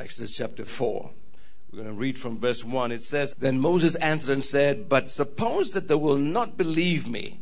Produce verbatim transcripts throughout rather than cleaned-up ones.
Exodus chapter four. We're going to read from verse one. It says, "Then Moses answered and said, 'But suppose that they will not believe me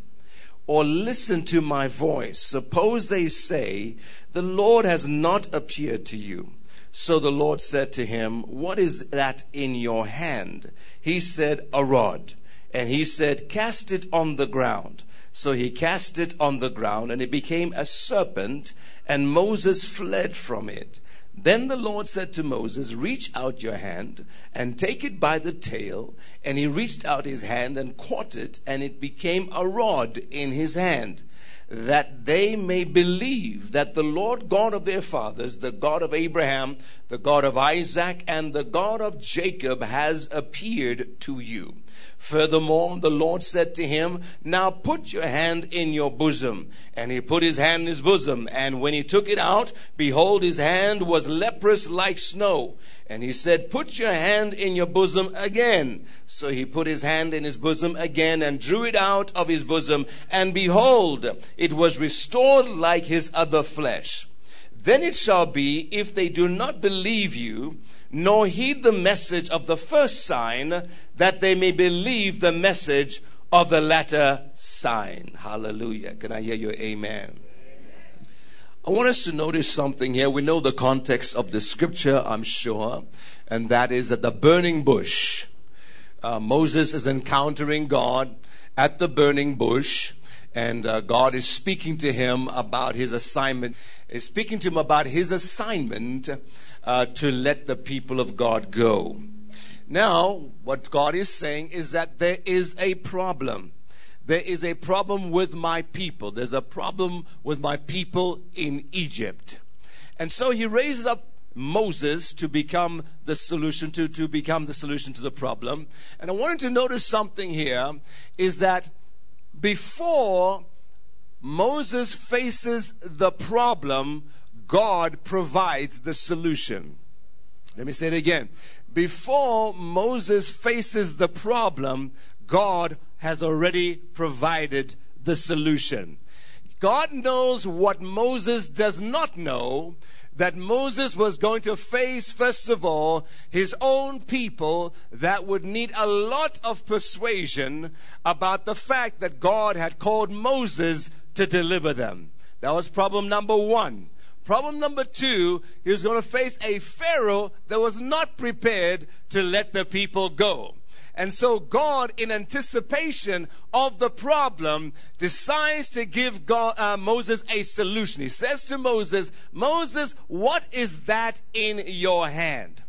or listen to my voice. Suppose they say, the Lord has not appeared to you.' So the Lord said to him, 'What is that in your hand?' He said, 'A rod.' And he said, 'Cast it on the ground.' So he cast it on the ground, and it became a serpent, and Moses fled from it. Then the Lord said to Moses, 'Reach out your hand and take it by the tail.' And he reached out his hand and caught it, and it became a rod in his hand, that they may believe that the Lord God of their fathers, the God of Abraham, the God of Isaac, and the God of Jacob, has appeared to you. Furthermore, the Lord said to him, 'Now put your hand in your bosom.' And he put his hand in his bosom, and when he took it out, behold, his hand was leprous like snow. And he said, 'Put your hand in your bosom again.' So he put his hand in his bosom again, and drew it out of his bosom, and behold, it was restored like his other flesh. Then it shall be, if they do not believe you, nor heed the message of the first sign, that they may believe the message of the latter sign." Hallelujah. Can I hear your amen? Amen. I want us to notice something here. We know the context of the scripture, I'm sure, and that is that the burning bush. Uh, Moses is encountering God at the burning bush. And uh, God is speaking to him about his assignment, is speaking to him about his assignment uh, to let the people of God go. Now, what God is saying is that there is a problem. There is a problem with my people. There's a problem with my people in Egypt. And so he raises up Moses to become the solution to, to become the solution to the problem. And I wanted to notice something here is that before Moses faces the problem, God provides the solution. Let me say it again. Before Moses faces the problem, God has already provided the solution. God knows what Moses does not know, that Moses was going to face, first of all, his own people that would need a lot of persuasion about the fact that God had called Moses to deliver them. That was problem number one. Problem number two, he was going to face a Pharaoh that was not prepared to let the people go. And so God, in anticipation of the problem, decides to give God, uh, Moses a solution. He says to Moses, "Moses, what is that in your hand?"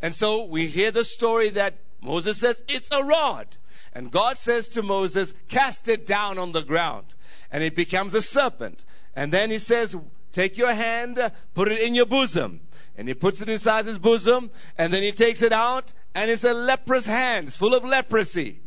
And so we hear the story that Moses says, "It's a rod." And God says to Moses, "Cast it down on the ground." And it becomes a serpent. And then he says, "Take your hand, put it in your bosom." And he puts it inside his bosom, and then he takes it out, and it's a leprous hand. It's full of leprosy.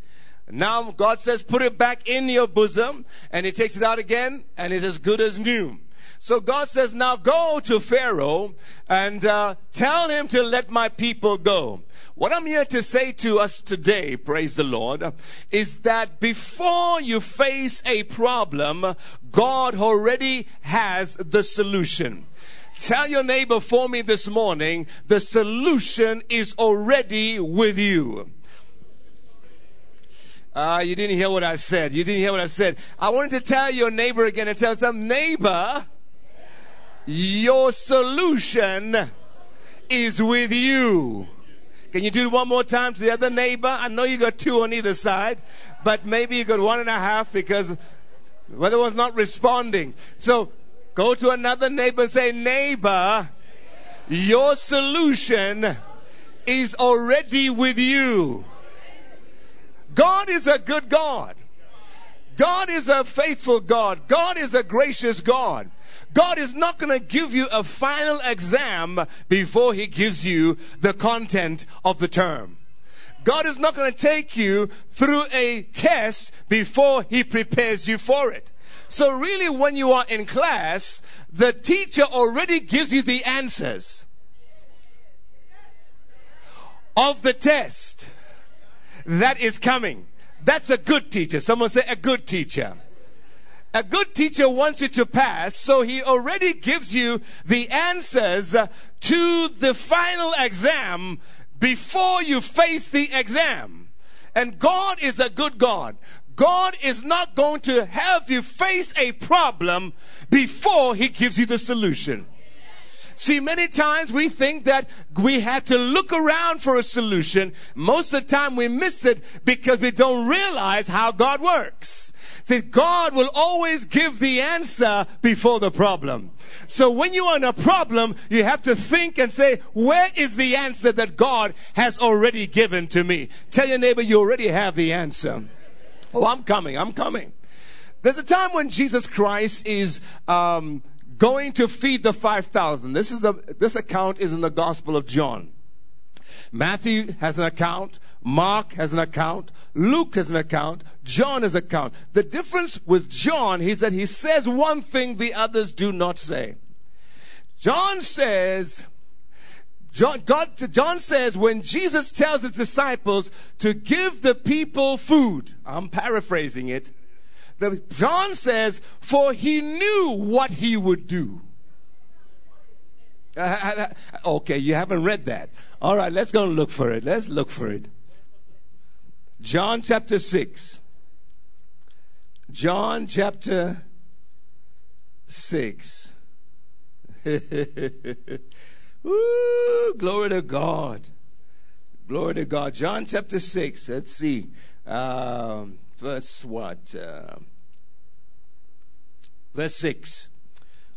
Now God says, "Put it back in your bosom," and he takes it out again, and it's as good as new. So God says, "Now go to Pharaoh and uh, tell him to let my people go." What I'm here to say to us today, praise the Lord, is that before you face a problem, God already has the solution. Tell your neighbor for me this morning, the solution is already with you. Uh, you didn't hear what I said. You didn't hear what I said. I wanted to tell your neighbor again and tell some neighbor, your solution is with you. Can you do it one more time to the other neighbor? I know you got two on either side, but maybe you got one and a half because the other one's not responding. So go to another neighbor and say, "Neighbor, your solution is already with you." God is a good God. God is a faithful God. God is a gracious God. God is not going to give you a final exam before he gives you the content of the term. God is not going to take you through a test before he prepares you for it. So really, when you are in class, the teacher already gives you the answers of the test that is coming. That's a good teacher. Someone say, "A good teacher." A good teacher wants you to pass, so he already gives you the answers to the final exam before you face the exam. And God is a good God. God is not going to have you face a problem before he gives you the solution. See, many times we think that we have to look around for a solution. Most of the time we miss it because we don't realize how God works. See, God will always give the answer before the problem. So when you are in a problem, you have to think and say, where is the answer that God has already given to me? Tell your neighbor, you already have the answer. Oh, I'm coming, I'm coming. There's a time when Jesus Christ is... Um, going to feed the five thousand. This is the, this account is in the Gospel of John. Matthew has an account. Mark has an account. Luke has an account. John has an account. The difference with John is that he says one thing the others do not say. John says, John, God, John says when Jesus tells his disciples to give the people food, I'm paraphrasing it, John says, for he knew what he would do. Uh, okay, you haven't read that. All right, let's go and look for it. Let's look for it. John chapter six. John chapter six. Woo, glory to God. Glory to God. John chapter six. Let's see. Um, Verse what? Uh, verse six.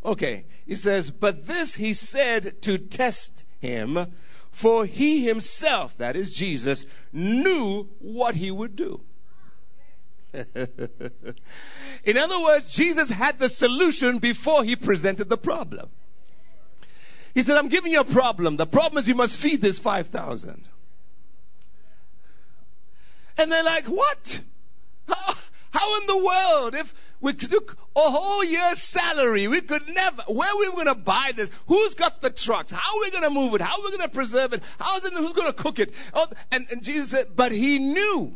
Okay. He says, but this he said to test him, for he himself, that is Jesus, knew what he would do. In other words, Jesus had the solution before he presented the problem. He said, I'm giving you a problem. The problem is you must feed this five thousand. And they're like, what? How, how in the world, if we took a whole year's salary, we could never, where are we going to buy this? Who's got the trucks? How are we going to move it? How are we going to preserve it? How's it? Who's going to cook it? Oh, and, and Jesus said, but he knew.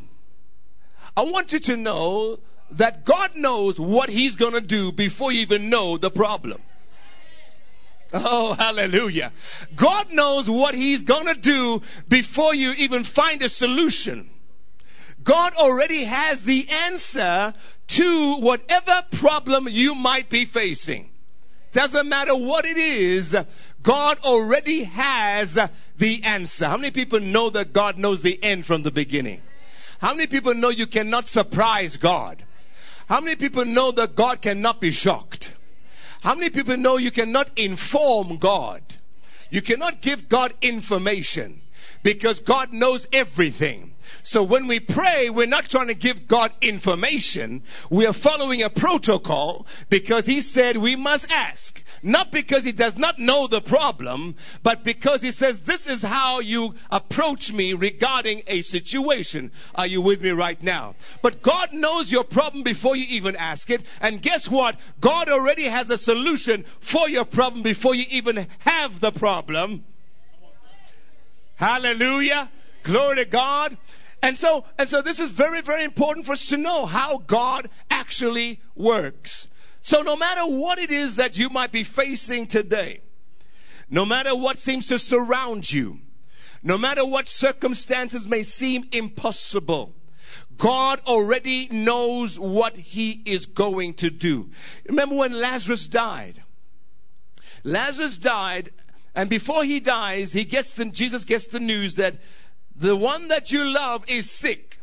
I want you to know that God knows what he's going to do before you even know the problem. Oh, hallelujah. God knows what he's going to do before you even find a solution. God already has the answer to whatever problem you might be facing. Doesn't matter what it is, God already has the answer. How many people know that God knows the end from the beginning? How many people know you cannot surprise God? How many people know that God cannot be shocked? How many people know you cannot inform God? You cannot give God information because God knows everything. So when we pray, we're not trying to give God information. We are following a protocol because he said we must ask. Not because he does not know the problem, but because he says this is how you approach me regarding a situation. Are you with me right now? But God knows your problem before you even ask it. And guess what? God already has a solution for your problem before you even have the problem. Hallelujah. Glory to God. And so, and so this is very, very important for us to know how God actually works. So no matter what it is that you might be facing today, no matter what seems to surround you, no matter what circumstances may seem impossible, God already knows what he is going to do. Remember when Lazarus died? Lazarus died, and before he dies, he gets the, Jesus gets the news that the one that you love is sick.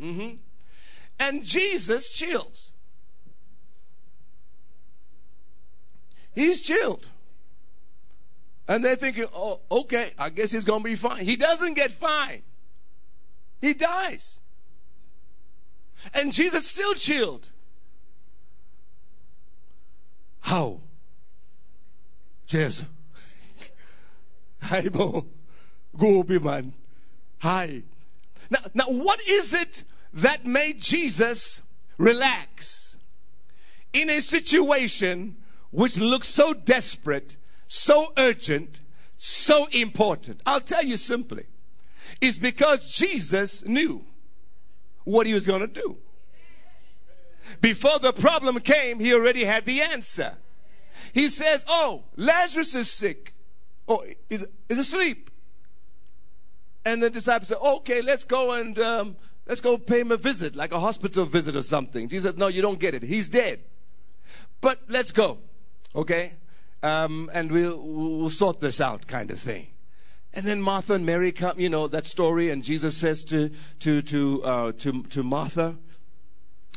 Mm-hmm. And Jesus chills. He's chilled. And they're thinking, oh, okay, I guess he's going to be fine. He doesn't get fine. He dies. And Jesus still chilled. How? Jesus. Go be man. Hi. Now, now, what is it that made Jesus relax in a situation which looks so desperate, so urgent, so important? I'll tell you simply. It's because Jesus knew what he was going to do. Before the problem came, he already had the answer. He says, oh, Lazarus is sick. Oh, is is asleep. And the disciples said, okay, let's go and um, let's go pay him a visit, like a hospital visit or something. Jesus said, no, you don't get it. He's dead. But let's go, okay? Um, and we'll, we'll sort this out kind of thing. And then Martha and Mary come, you know, that story. And Jesus says to to to uh, to, to Martha,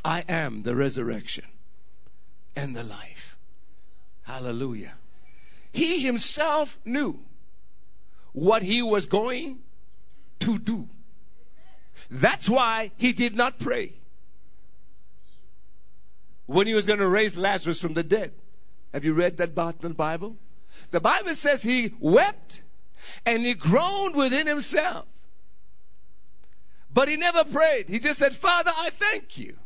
I am the resurrection and the life. Hallelujah. He himself knew what he was going to do. That's why he did not pray when he was going to raise Lazarus from the dead. Have you read that part in the Bible? The Bible says he wept and he groaned within himself. But he never prayed. He just said, Father, I thank you,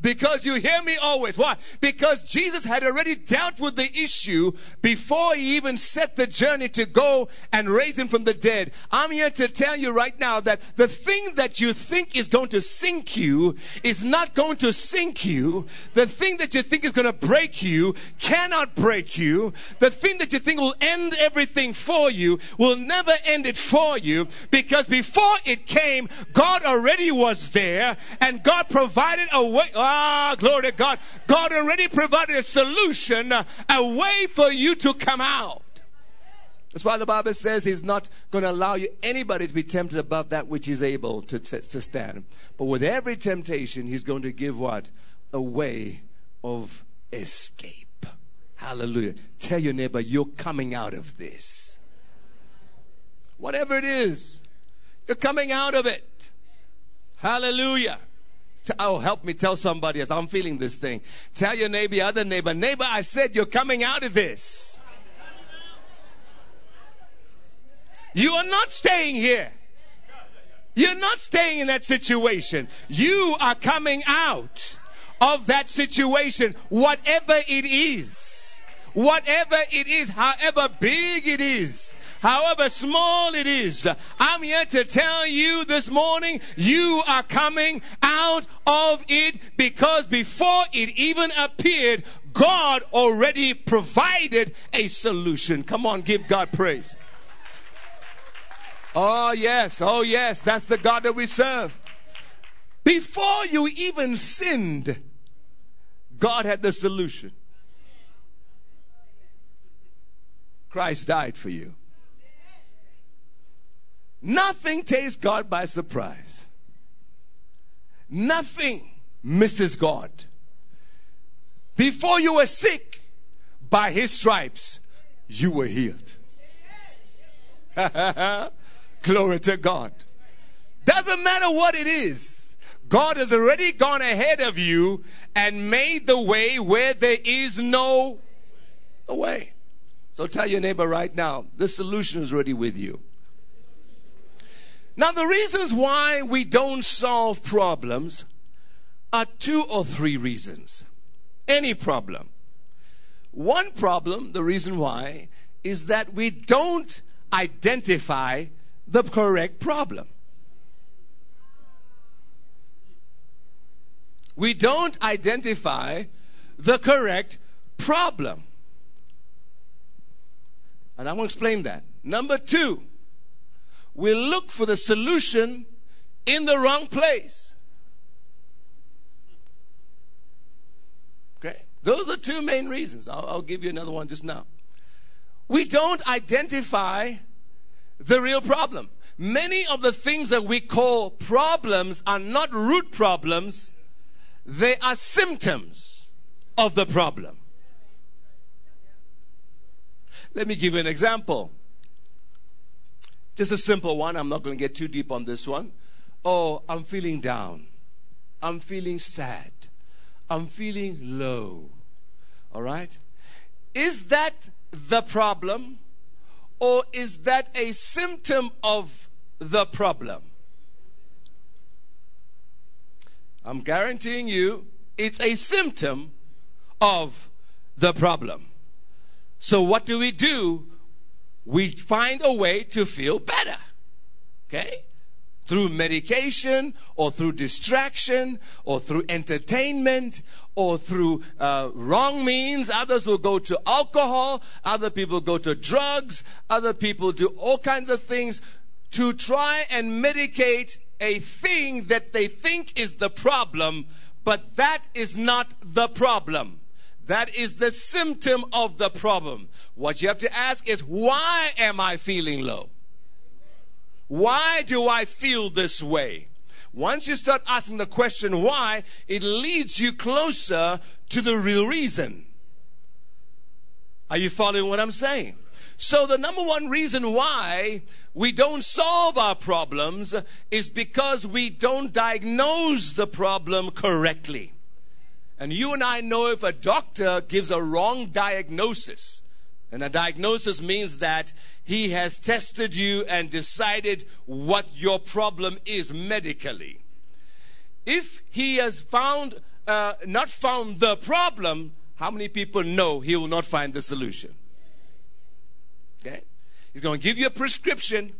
because you hear me always. Why? Because Jesus had already dealt with the issue before he even set the journey to go and raise him from the dead. I'm here to tell you right now that the thing that you think is going to sink you is not going to sink you. The thing that you think is going to break you cannot break you. The thing that you think will end everything for you will never end it for you, because before it came, God already was there and God provided a way. Ah, glory to God. God already provided a solution, a way for you to come out. That's why the Bible says he's not going to allow you, anybody, to be tempted above that which is able to, t- to stand. But with every temptation, he's going to give what? A way of escape. Hallelujah. Tell your neighbor, you're coming out of this. Whatever it is, you're coming out of it. Hallelujah. Oh, help me tell somebody else. I'm feeling this thing. Tell your neighbor, your other neighbor, neighbor, I said you're coming out of this. You are not staying here. You're not staying in that situation. You are coming out of that situation, whatever it is. Whatever it is, however big it is, however small it is, I'm here to tell you this morning, you are coming out of it, because before it even appeared, God already provided a solution. Come on, give God praise. Oh yes, oh yes, that's the God that we serve. Before you even sinned, God had the solution. Christ died for you. Nothing takes God by surprise. Nothing misses God. Before you were sick, by his stripes, you were healed. Glory to God. Doesn't matter what it is. God has already gone ahead of you and made the way where there is no way. So tell your neighbor right now, the solution is already with you. Now, the reasons why we don't solve problems are two or three reasons. Any problem. One problem, the reason why, is that we don't identify the correct problem. We don't identify the correct problem. And I will explain that. Number two, we look for the solution in the wrong place. Okay? Those are two main reasons. I'll, I'll give you another one just now. We don't identify the real problem. Many of the things that we call problems are not root problems. They are symptoms of the problem. Let me give you an example. Just a simple one. I'm not going to get too deep on this one. Oh, I'm feeling down. I'm feeling sad. I'm feeling low. All right? Is that the problem, or is that a symptom of the problem? I'm guaranteeing you it's a symptom of the problem. So what do we do? We find a way to feel better. Okay? through medication or through distraction or through entertainment or through uh, wrong means. Others will go to alcohol. Other people go to drugs. Other people do all kinds of things to try and medicate a thing that they think is the problem, but that is not the problem. That is the symptom of the problem. What you have to ask is, why am I feeling low? Why do I feel this way? Once you start asking the question why, it leads you closer to the real reason. Are you following what I'm saying? So the number one reason why we don't solve our problems is because we don't diagnose the problem correctly. And you and I know if a doctor gives a wrong diagnosis, and a diagnosis means that he has tested you and decided what your problem is medically. If he has found, uh, not found the problem, how many people know he will not find the solution? Okay? He's going to give you a prescription,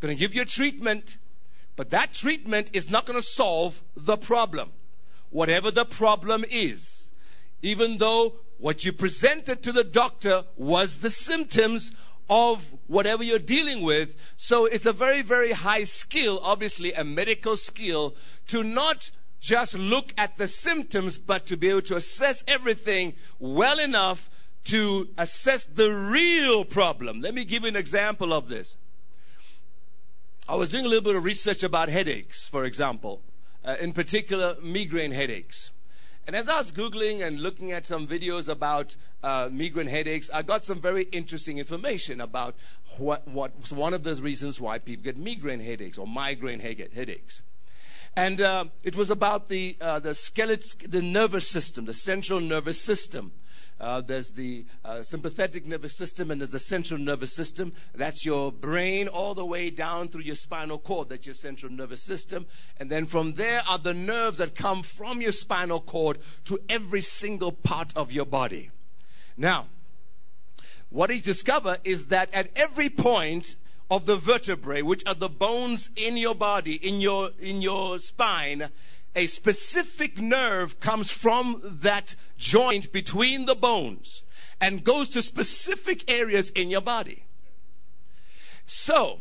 going to give you a treatment, but that treatment is not going to solve the problem, whatever the problem is. Even though what you presented to the doctor was the symptoms of whatever you're dealing with. So it's a very, very high skill, obviously a medical skill, to not just look at the symptoms, but to be able to assess everything well enough to assess the real problem. Let me give you an example of this. I was doing a little bit of research about headaches, for example, uh, in particular migraine headaches. And as I was Googling and looking at some videos about uh, migraine headaches, I got some very interesting information about what, what one of the reasons why people get migraine headaches or migraine headaches. And uh, it was about the uh, the skeletal, the nervous system, the central nervous system. Uh, there's the uh, sympathetic nervous system and there's the central nervous system. That's your brain all the way down through your spinal cord. That's your central nervous system. And then from there are the nerves that come from your spinal cord to every single part of your body. Now, what he discovered is that at every point of the vertebrae, which are the bones in your body, in your in your spine, a specific nerve comes from that joint between the bones and goes to specific areas in your body. So,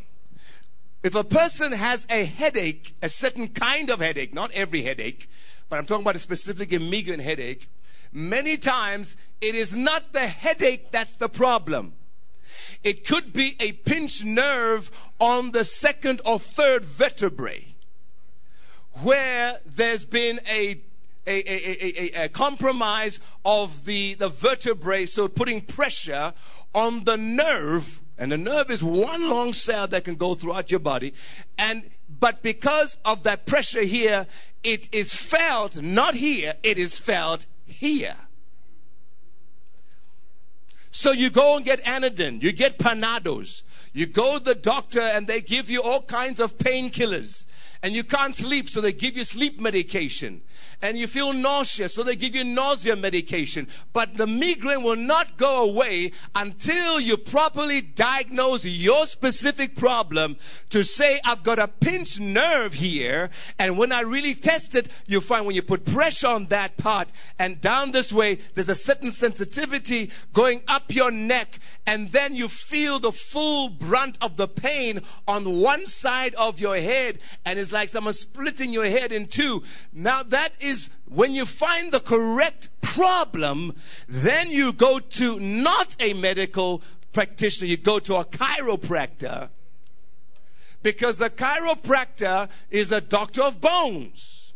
if a person has a headache, a certain kind of headache, not every headache, but I'm talking about a specific migraine headache, many times it is not the headache that's the problem. It could be a pinched nerve on the second or third vertebrae, where there's been a a, a, a, a, a compromise of the, the vertebrae, so putting pressure on the nerve. And the nerve is one long cell that can go throughout your body. And but because of that pressure here, it is felt, not here, it is felt here. So you go and get Anadin, you get Panados, you go to the doctor and they give you all kinds of painkillers. And you can't sleep, so they give you sleep medication. And you feel nauseous, so they give you nausea medication. But the migraine will not go away until you properly diagnose your specific problem to say, I've got a pinched nerve here. And when I really test it, you find when you put pressure on that part and down this way, there's a certain sensitivity going up your neck. And then you feel the full brunt of the pain on one side of your head. And it's like someone splitting your head in two. Now that is when you find the correct problem, then you go to not a medical practitioner, you go to a chiropractor, because the chiropractor is a doctor of bones,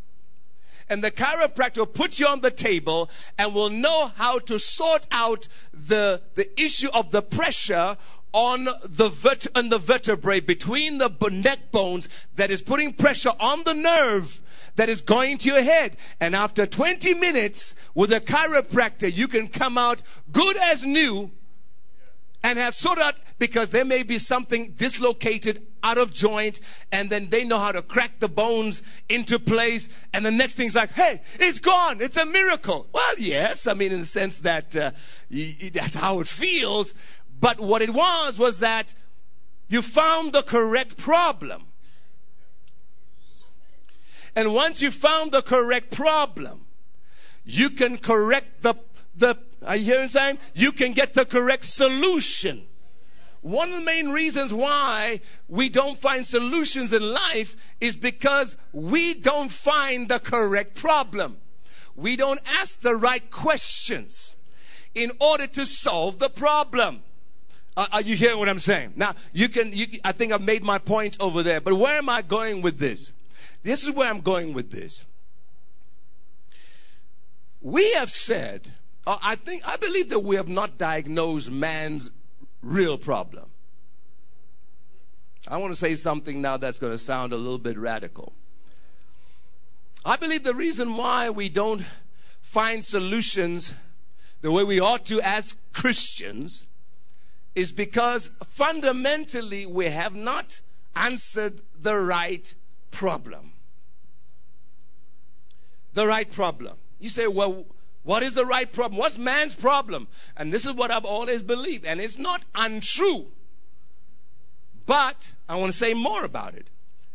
and the chiropractor will put you on the table and will know how to sort out the the issue of the pressure on the vert- on the vertebrae between the b- neck bones that is putting pressure on the nerve that is going to your head. And after twenty minutes with a chiropractor, you can come out good as new and have sorted out, because there may be something dislocated out of joint, and then they know how to crack the bones into place. And the next thing's like, hey, it's gone. It's a miracle. Well, yes, I mean, in the sense that uh, y- y- that's how it feels. But what it was was that you found the correct problem. And once you found the correct problem, you can correct the, the are you hearing saying? You can get the correct solution. One of the main reasons why we don't find solutions in life is because we don't find the correct problem. We don't ask the right questions in order to solve the problem. Uh, are you hearing what I'm saying? Now, you can, you, I think I've made my point over there, but where am I going with this? This is where I'm going with this. We have said, uh, I think, I believe that we have not diagnosed man's real problem. I want to say something now that's going to sound a little bit radical. I believe the reason why we don't find solutions the way we ought to as Christians is because fundamentally we have not answered the right problem. The right problem. You say, well, what is the right problem? What's man's problem? And this is what I've always believed, and it's not untrue. But I want to say more about it.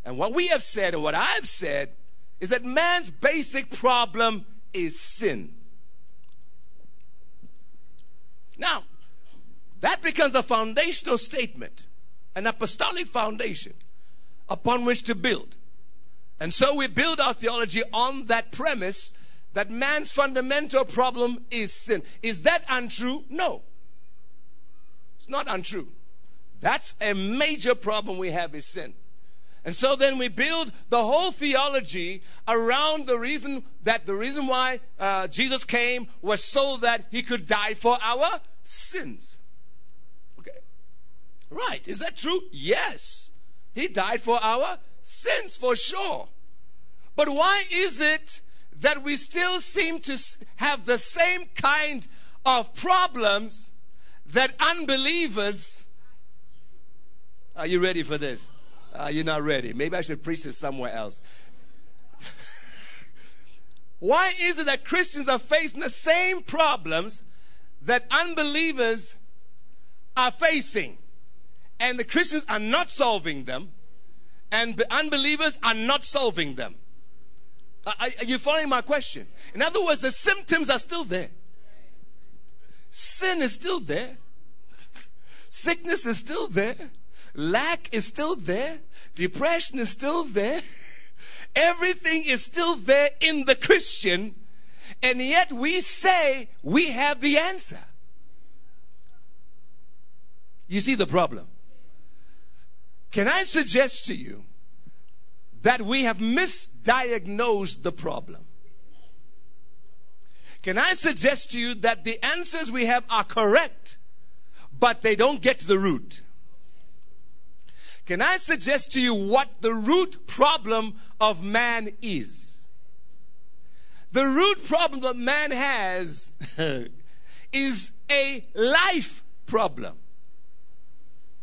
And what we have said, or what I've said, is that man's basic problem is sin. Now, that becomes a foundational statement, an apostolic foundation upon which to build. And so we build our theology on that premise that man's fundamental problem is sin. Is that untrue? No. It's not untrue. That's a major problem we have is sin. And so then we build the whole theology around the reason that the reason why uh, Jesus came was so that he could die for our sins. Okay. Right. Is that true? Yes. He died for our sins for sure. But why is it that we still seem to have the same kind of problems that unbelievers... Are you ready for this? Uh, you're not ready. Maybe I should preach this somewhere else. Why is it that Christians are facing the same problems that unbelievers are facing? And the Christians are not solving them, and the unbelievers are not solving them. Are, are you following my question? In other words, the symptoms are still there. Sin is still there. Sickness is still there. Lack is still there. Depression is still there. Everything is still there in the Christian. And yet we say we have the answer. You see the problem. Can I suggest to you that we have misdiagnosed the problem? Can I suggest to you that the answers we have are correct, but they don't get to the root? Can I suggest to you what the root problem of man is? The root problem that man has is a life problem.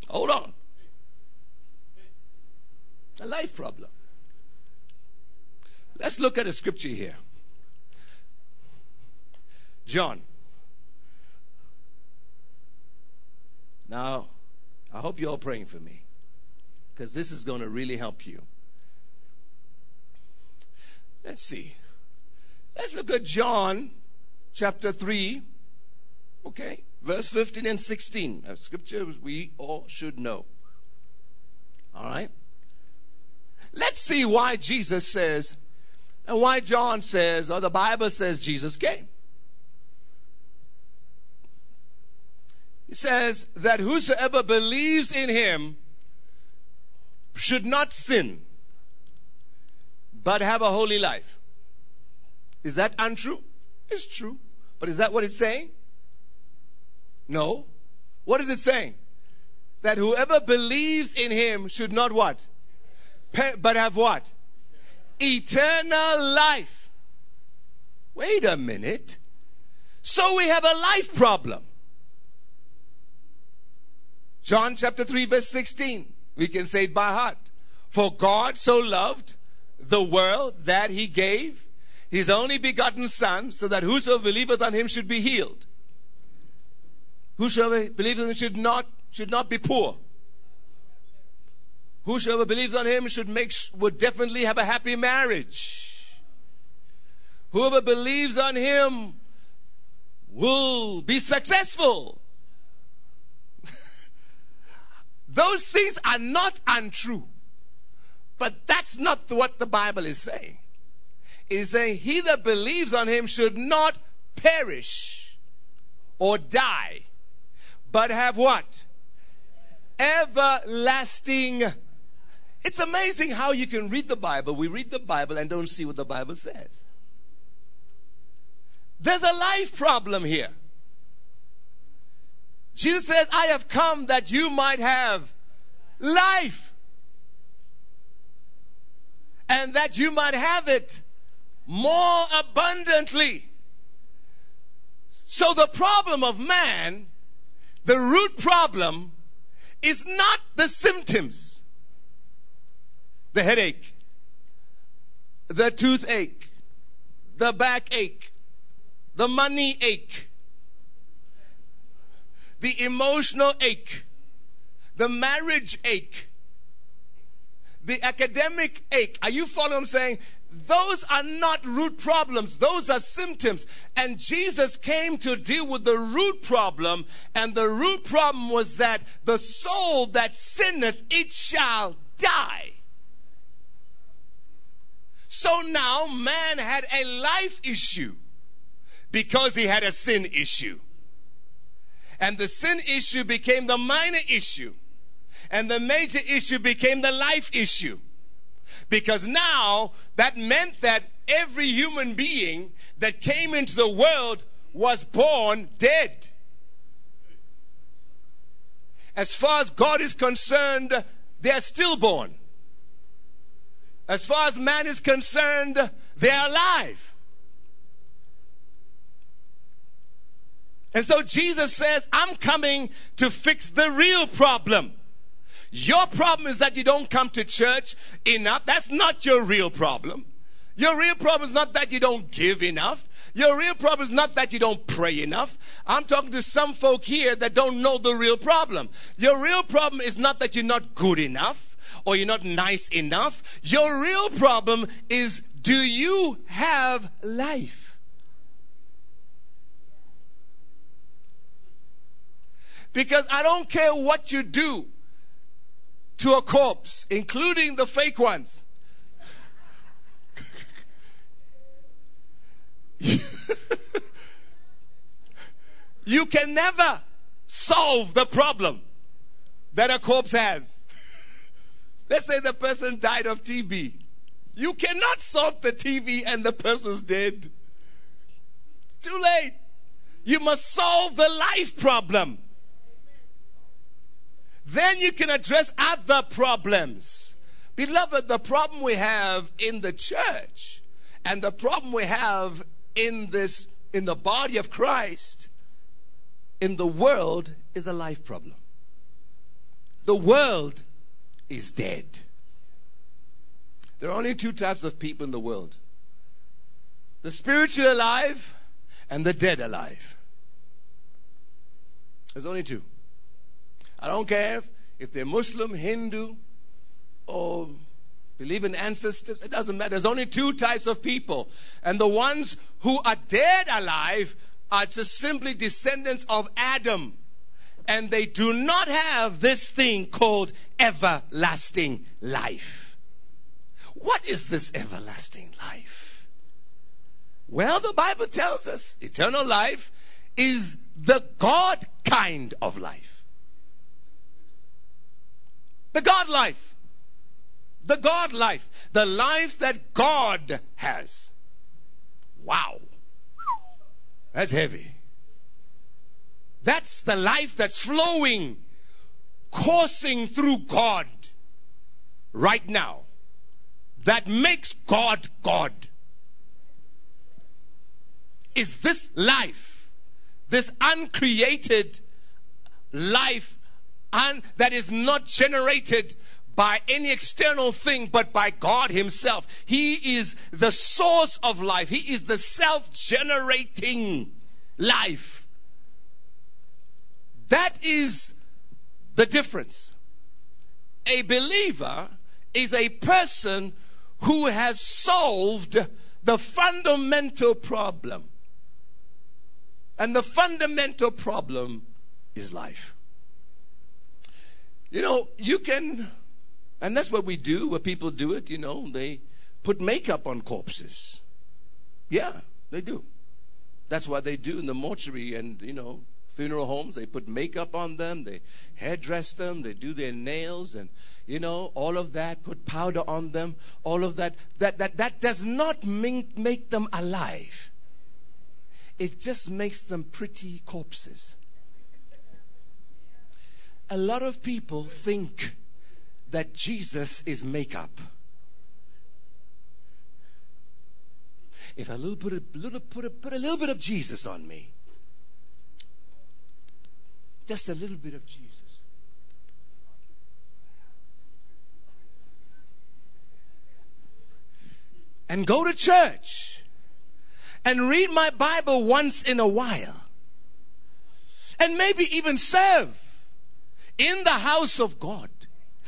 Hold on. A life problem. Let's look at a scripture here. John. Now, I hope you're all praying for me, because this is going to really help you. Let's see. Let's look at John chapter three, okay, verse fifteen and sixteen. A scripture we all should know. All right? Let's see why Jesus says, and why John says, or the Bible says Jesus came. It says that whosoever believes in him should not sin, but have a holy life. Is that untrue? It's true. But is that what it's saying? No. What is it saying? That whoever believes in him should not what? Pe- but have what? Eternal life. Wait a minute. So we have a life problem. John chapter three verse sixteen. We can say it by heart. For God so loved the world that he gave his only begotten son, so that whosoever believeth on him should be healed. Whosoever believeth on him should not, should not be poor. Whosoever believes on him should make, would definitely have a happy marriage. Whoever believes on him will be successful. Those things are not untrue. But that's not what the Bible is saying. It is saying he that believes on him should not perish or die, but have what? Everlasting. It's amazing how you can read the Bible. We read the Bible and don't see what the Bible says. There's a life problem here. Jesus says, I have come that you might have life, and that you might have it more abundantly. So the problem of man, the root problem, is not the symptoms. The headache, the toothache, the backache, the money ache, the emotional ache, the marriage ache, the academic ache. Are you following what I'm saying? Those are not root problems. Those are symptoms. And Jesus came to deal with the root problem. And the root problem was that the soul that sinneth, it shall die. So now man had a life issue because he had a sin issue. And the sin issue became the minor issue. And the major issue became the life issue. Because now that meant that every human being that came into the world was born dead. As far as God is concerned, they are stillborn. As far as man is concerned, they are alive. And so Jesus says, I'm coming to fix the real problem. Your problem is that you don't come to church enough. That's not your real problem. Your real problem is not that you don't give enough. Your real problem is not that you don't pray enough. I'm talking to some folk here that don't know the real problem. Your real problem is not that you're not good enough or you're not nice enough. Your real problem is, do you have life? Because I don't care what you do to a corpse, including the fake ones. You can never solve the problem that a corpse has. Let's say the person died of T B. You cannot solve the T B and the person's dead. It's too late. You must solve the life problem. Then you can address other problems. Beloved, the problem we have in the church and the problem we have in this, in the body of Christ, in the world, is a life problem. The world is dead. There are only two types of people in the world. The spiritually alive and the dead alive. There's only two. I don't care if, if they're Muslim, Hindu, or believe in ancestors. It doesn't matter. There's only two types of people. And the ones who are dead alive are just simply descendants of Adam. And they do not have this thing called everlasting life. What is this everlasting life? Well, the Bible tells us eternal life is the God kind of life. The God life. The God life. The life that God has. Wow. That's heavy. That's the life that's flowing, coursing through God right now. That makes God God. Is this life, this uncreated life, and that is not generated by any external thing, but by God himself. He is the source of life. He is the self-generating life. That is the difference. A believer is a person who has solved the fundamental problem. And the fundamental problem is life. You know, you can, and that's what we do, what people do it, you know, they put makeup on corpses. Yeah, they do. That's what they do in the mortuary and, you know, funeral homes. They put makeup on them, they hairdress them, they do their nails and, you know, all of that, put powder on them, all of that. That that, that does not make them alive. It just makes them pretty corpses. A lot of people think that Jesus is makeup. If I little put a little put a put a little bit of Jesus on me, just a little bit of Jesus. And go to church and read my Bible once in a while. And maybe even serve in the house of God.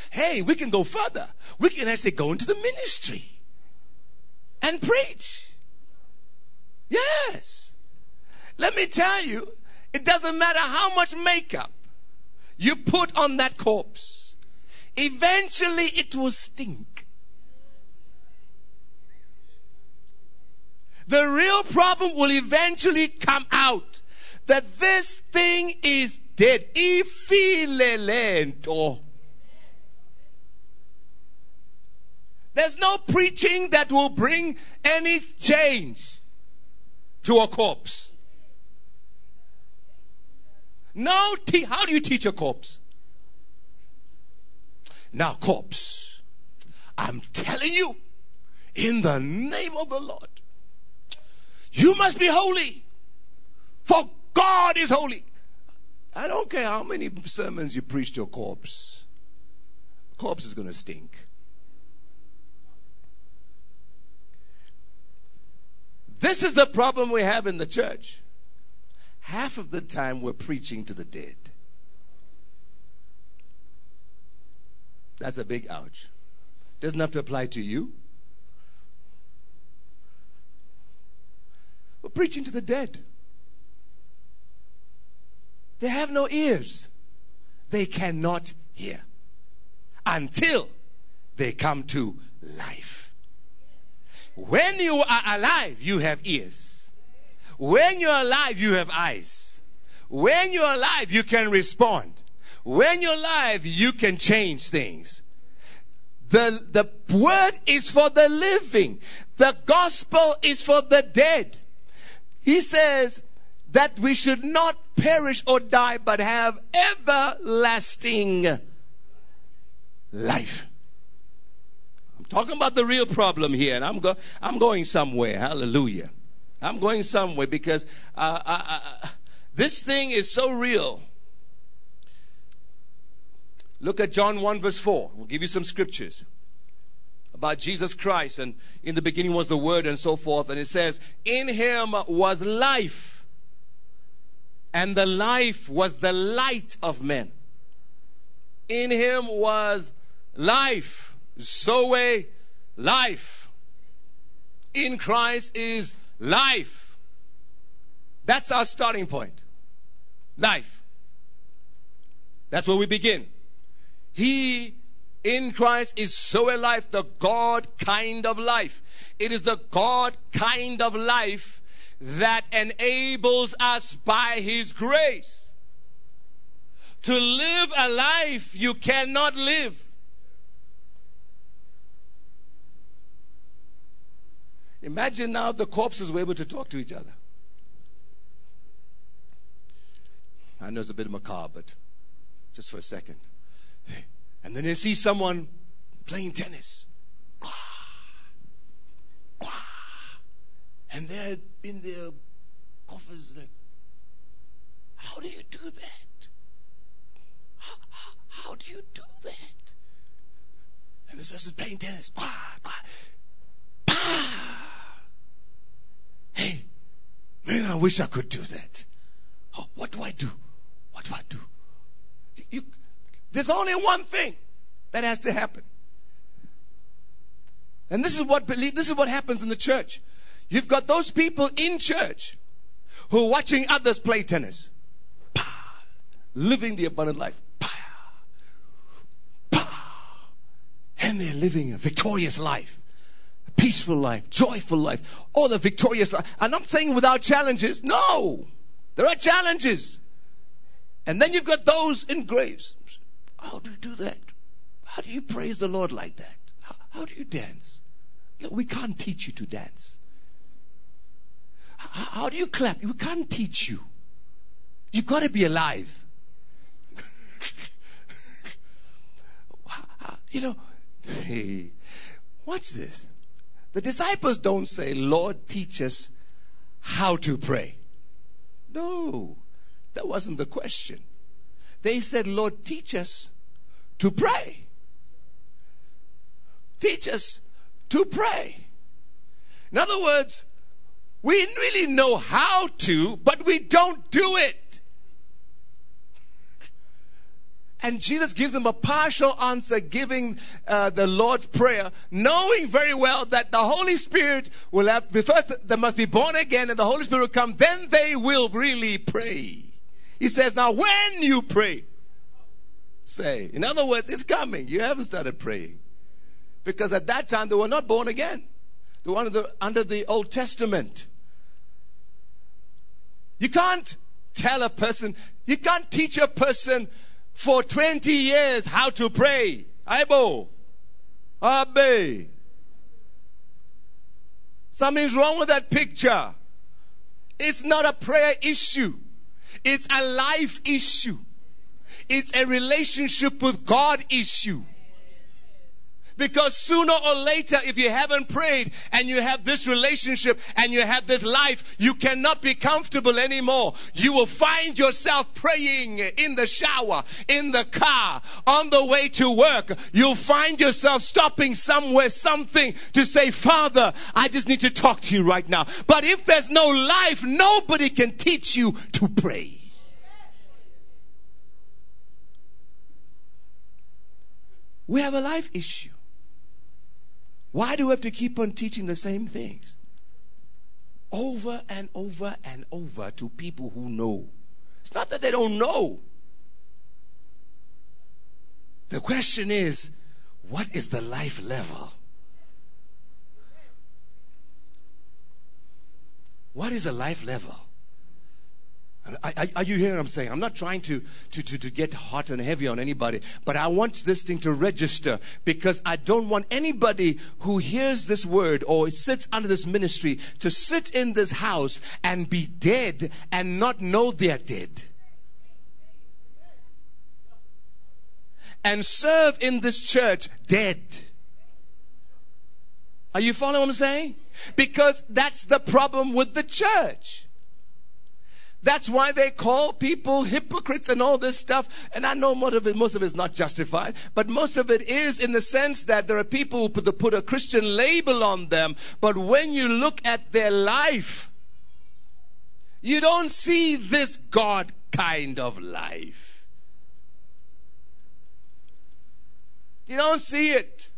Hey, we can go further. We can actually go into the ministry and preach. Yes. Let me tell you, it doesn't matter how much makeup you put on that corpse. Eventually it will stink. The real problem will eventually come out. That this thing is dead. Ifilelento. There's no preaching that will bring any change to a corpse. No, te- how do you teach a corpse? Now, corpse, I'm telling you, in the name of the Lord, you must be holy, for God is holy. I don't care how many sermons you preach to a corpse. A corpse is going to stink. This is the problem we have in the church. Half of the time we're preaching to the dead. That's a big ouch. Doesn't have to apply to you. We're preaching to the dead. They have no ears. They cannot hear until they come to life. When you are alive, you have ears. When you're alive, you have eyes. When you're alive, you can respond. When you're alive, you can change things. The, the word is for the living. The gospel is for the dead. He says that we should not perish or die, but have everlasting life. I'm talking about the real problem here, and I'm, go- I'm going somewhere. Hallelujah. I'm going somewhere because uh, I, I, this thing is so real. Look at John one verse four. We'll give you some scriptures about Jesus Christ, and in the beginning was the Word and so forth. And it says, in him was life, and the life was the light of men. In him was life, Zoe, life. In Christ is life. That's our starting point. Life. That's where we begin. He in Christ is so alive, the God kind of life. It is the God kind of life that enables us by His grace to live a life you cannot live. Imagine now if the corpses were able to talk to each other. I know it's a bit macabre, but just for a second. And then you see someone playing tennis. And they're in their coffers like, how do you do that? How, how, how do you do that? And this person's playing tennis. Hey, man, I wish I could do that. Oh, what do I do? What do I do? You... There's only one thing That has to happen. And this is what believe, this is what happens in the church. You've got those people in church who are watching others play tennis. Bah! Living the abundant life. Bah! Bah! And they're living a victorious life. A peaceful life. Joyful life. All the victorious life. And I'm saying without challenges. No! There are challenges. And then you've got those in graves. How do you do that? How do you praise the Lord like that? How, how do you dance? Look, we can't teach you to dance. How, how do you clap? We can't teach you. You've got to be alive. You know, hey, watch this. The disciples don't say, Lord, teach us how to pray. No, that wasn't the question. They said, Lord, teach us to pray. Teach us to pray. In other words, we really know how to, but we don't do it. And Jesus gives them a partial answer, giving uh, the Lord's Prayer, knowing very well that the Holy Spirit will have, first they must be born again and the Holy Spirit will come, then they will really pray. He says, now when you pray, say. In other words, it's coming. You haven't started praying. Because at that time, they were not born again. They were under the, under the Old Testament. You can't tell a person, you can't teach a person for twenty years how to pray. Aibo. Abe. Something's wrong with that picture. It's not a prayer issue. It's a life issue. It's a relationship with God issue. Because sooner or later, if you haven't prayed and you have this relationship and you have this life, you cannot be comfortable anymore. You will find yourself praying in the shower, in the car, on the way to work. You'll find yourself stopping somewhere, something to say, Father, I just need to talk to you right now. But if there's no life, nobody can teach you to pray. We have a life issue. Why do we have to keep on teaching the same things over and over and over to people who know? It's not that they don't know. The question is, what is the life level? What is the life level? Are you hearing what I'm saying? I'm not trying to, to, to, to get hot and heavy on anybody, but I want this thing to register, because I don't want anybody who hears this word or sits under this ministry to sit in this house and be dead and not know they're dead. And serve in this church dead. Are you following what I'm saying? Because that's the problem with the church. That's why they call people hypocrites and all this stuff. And I know most of it, most of it is not justified, but most of it is, in the sense that there are people who put, the, put a Christian label on them. But when you look at their life, you don't see this God kind of life. You don't see it.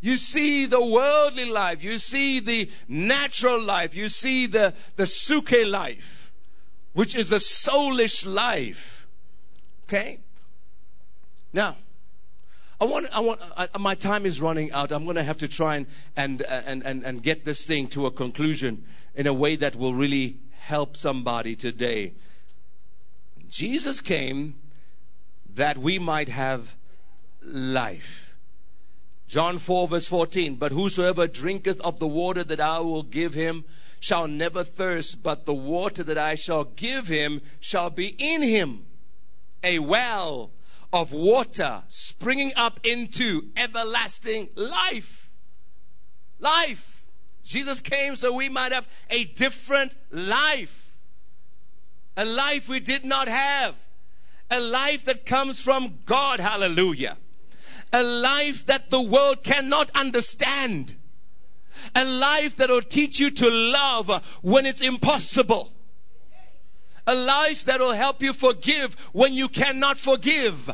You see the worldly life. You see the natural life. You see the, the suke life, which is the soulish life. Okay? Now, I want, I want, I, my time is running out. I'm going to have to try and, and, and, and, and get this thing to a conclusion in a way that will really help somebody today. Jesus came that we might have life. John four verse fourteen, but whosoever drinketh of the water that I will give him shall never thirst, but the water that I shall give him shall be in him a well of water springing up into everlasting life. Life. Jesus came so we might have a different life. A life we did not have. A life that comes from God. Hallelujah. A life that the world cannot understand. A life that will teach you to love when it's impossible. A life that will help you forgive when you cannot forgive.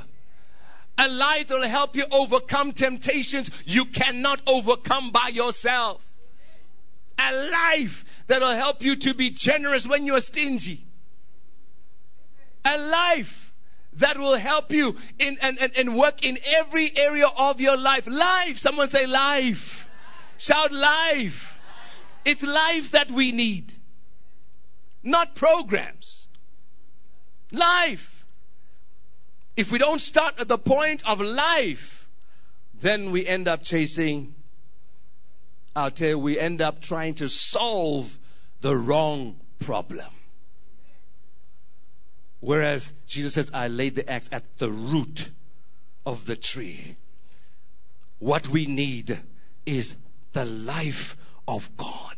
A light will help you overcome temptations you cannot overcome by yourself. A life that will help you to be generous when you are stingy. A life that will help you in and, and, and work in every area of your life. Life. Someone say life. Shout life. It's life that we need. Not programs. Life. If we don't start at the point of life, then we end up chasing our tail. We end up trying to solve the wrong problem. Whereas Jesus says, I laid the axe at the root of the tree. What we need is the life of God.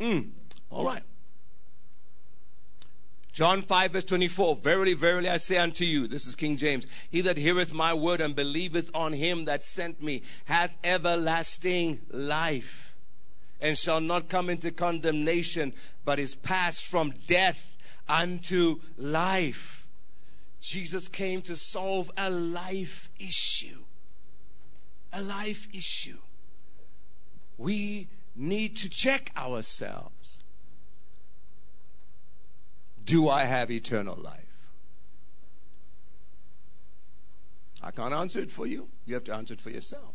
Mm. All right. John five verse twenty-four, verily, verily, I say unto you, this is King James, he that heareth my word and believeth on him that sent me hath everlasting life, and shall not come into condemnation, but is passed from death unto life. Jesus came to solve a life issue. A life issue. We need to check ourselves. Do I have eternal life? I can't answer it for you. You have to answer it for yourself.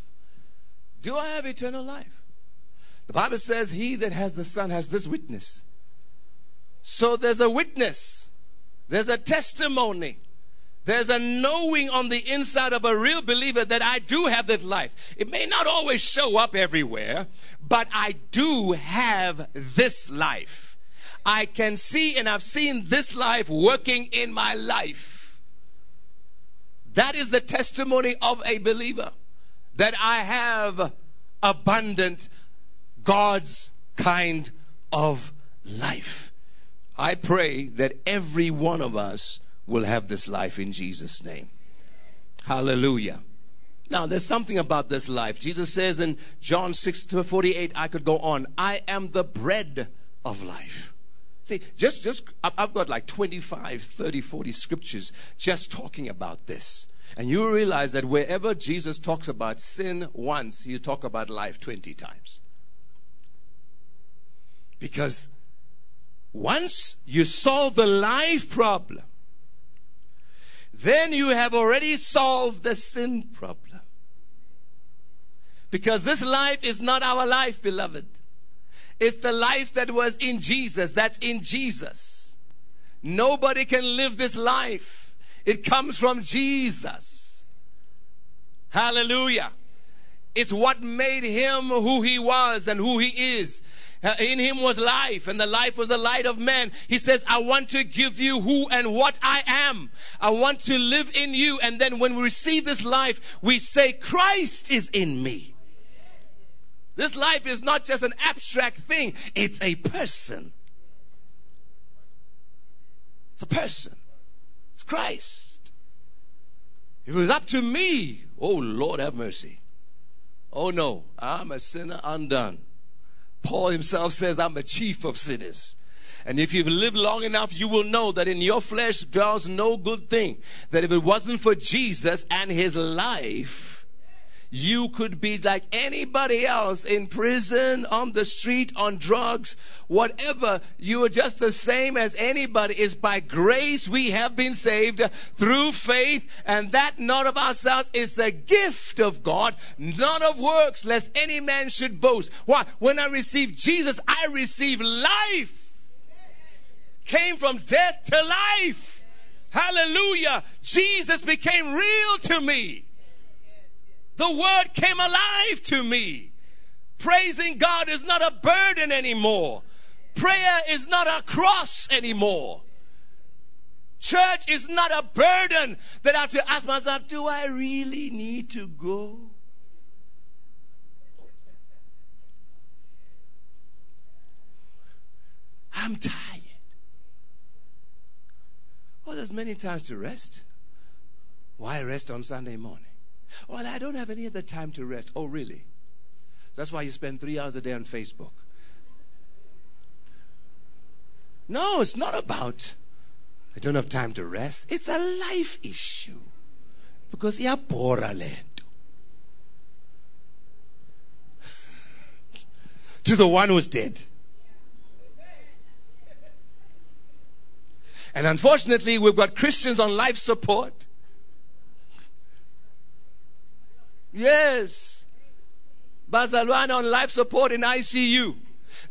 Do I have eternal life? The Bible says, he that has the Son has this witness. So there's a witness. There's a testimony. There's a knowing on the inside of a real believer that I do have that life. It may not always show up everywhere, but I do have this life. I can see and I've seen this life working in my life. That is the testimony of a believer, that I have abundant God's kind of life. I pray that every one of us will have this life in Jesus' name. Hallelujah. Now, there's something about this life. Jesus says in John six forty-eight, I could go on, I am the bread of life. See, just, just, I've got like twenty-five, thirty, forty scriptures just talking about this. And you realize that wherever Jesus talks about sin once, you talk about life twenty times. Because once you solve the life problem, then you have already solved the sin problem. Because this life is not our life, beloved. It's the life that was in Jesus, that's in Jesus. Nobody can live this life. It comes from Jesus. Hallelujah. It's what made him who he was and who he is. In him was life, and the life was the light of man. He says, I want to give you who and what I am. I want to live in you. And then when we receive this life, we say, Christ is in me. This life is not just an abstract thing. It's a person. It's a person. It's Christ. If it was up to me, oh Lord have mercy. Oh no, I'm a sinner undone. Paul himself says, I'm a chief of sinners. And if you've lived long enough, you will know that in your flesh dwells no good thing. That if it wasn't for Jesus and his life, you could be like anybody else, in prison, on the street, on drugs, whatever. You are just the same as anybody. It's by grace we have been saved through faith, and that not of ourselves is the gift of God, not of works, lest any man should boast. Why? When I receive Jesus, I receive life. Came from death to life. Hallelujah. Jesus became real to me. The word came alive to me. Praising God is not a burden anymore. Prayer is not a cross anymore. Church is not a burden that I have to ask myself, do I really need to go? I'm tired. Well, there's many times to rest. Why rest on Sunday morning? Well, I don't have any other time to rest. Oh, really? That's why you spend three hours a day on Facebook. No, it's not about I don't have time to rest. It's a life issue. Because iyabhora le nto. To the one who's dead. And unfortunately, we've got Christians on life support. Yes. Bazalwana on life support in I C U.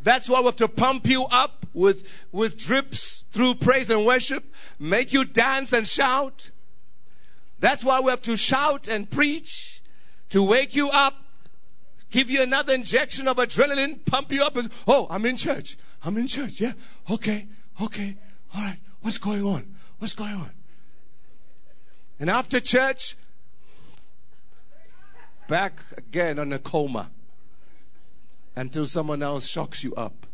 That's why we have to pump you up with, with drips through praise and worship. Make you dance and shout. That's why we have to shout and preach to wake you up. Give you another injection of adrenaline. Pump you up. And, oh, I'm in church. I'm in church. Yeah. Okay. Okay. All right. What's going on? What's going on? And after church, back again on a coma until someone else shocks you up,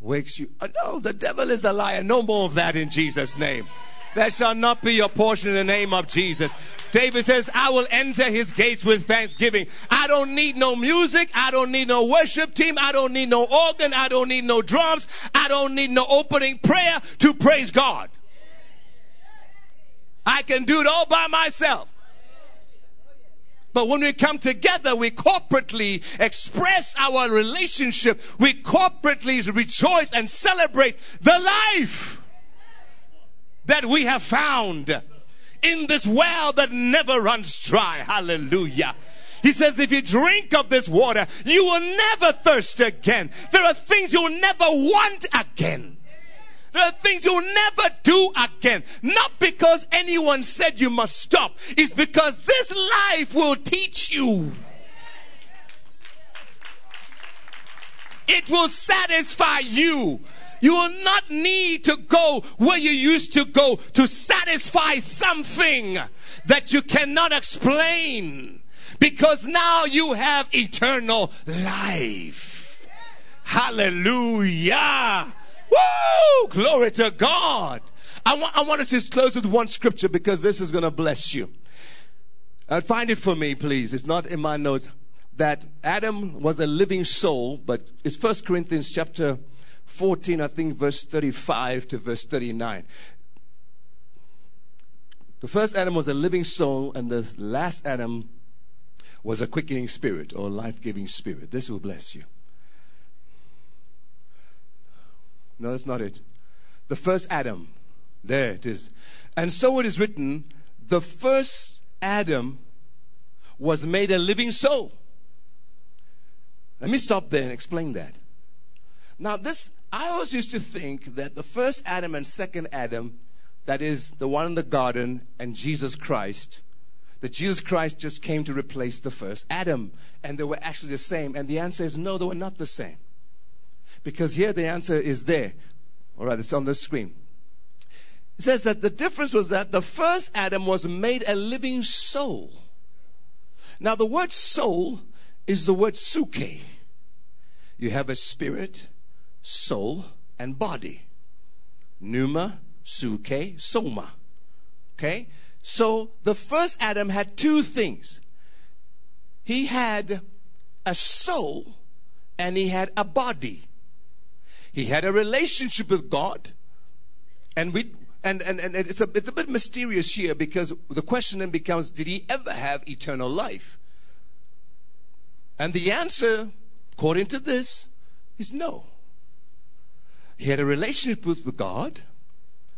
wakes you. Oh, no, the devil is a liar. No more of that in Jesus' name. That shall not be your portion in the name of Jesus. David says, I will enter his gates with thanksgiving. I don't need no music. I don't need no worship team. I don't need no organ. I don't need no drums. I don't need no opening prayer to praise God. I can do it all by myself. But when we come together, we corporately express our relationship. We corporately rejoice and celebrate the life that we have found in this well that never runs dry. Hallelujah. He says, if you drink of this water, you will never thirst again. There are things you will never want again. There are things you will never do again. Not because anyone said you must stop. It's because this life will teach you. It will satisfy you. You will not need to go where you used to go to satisfy something that you cannot explain. Because now you have eternal life. Hallelujah. Woo! Glory to God. I, wa- I want us to close with one scripture because this is going to bless you. Uh, find it for me, please. It's not in my notes. That Adam was a living soul, but it's First Corinthians chapter fourteen, I think, verse thirty-five to verse thirty-nine. The first Adam was a living soul, and the last Adam was a quickening spirit or life-giving spirit. This will bless you. No, that's not it. The first Adam. There it is. And so it is written, the first Adam was made a living soul. Let me stop there and explain that. Now this, I always used to think that the first Adam and second Adam, that is the one in the garden and Jesus Christ, that Jesus Christ just came to replace the first Adam, and they were actually the same. And the answer is no, they were not the same. Because here the answer is there. All right, it's on the screen. It says that the difference was that the first Adam was made a living soul. Now the word soul is the word suke. You have a spirit, soul, and body. Pneuma, suke, soma. Okay? So the first Adam had two things. He had a soul and he had a body. He had a relationship with God. And we and, and, and it's a it's a bit mysterious here, because the question then becomes, did he ever have eternal life? And the answer, according to this, is no. He had a relationship with God.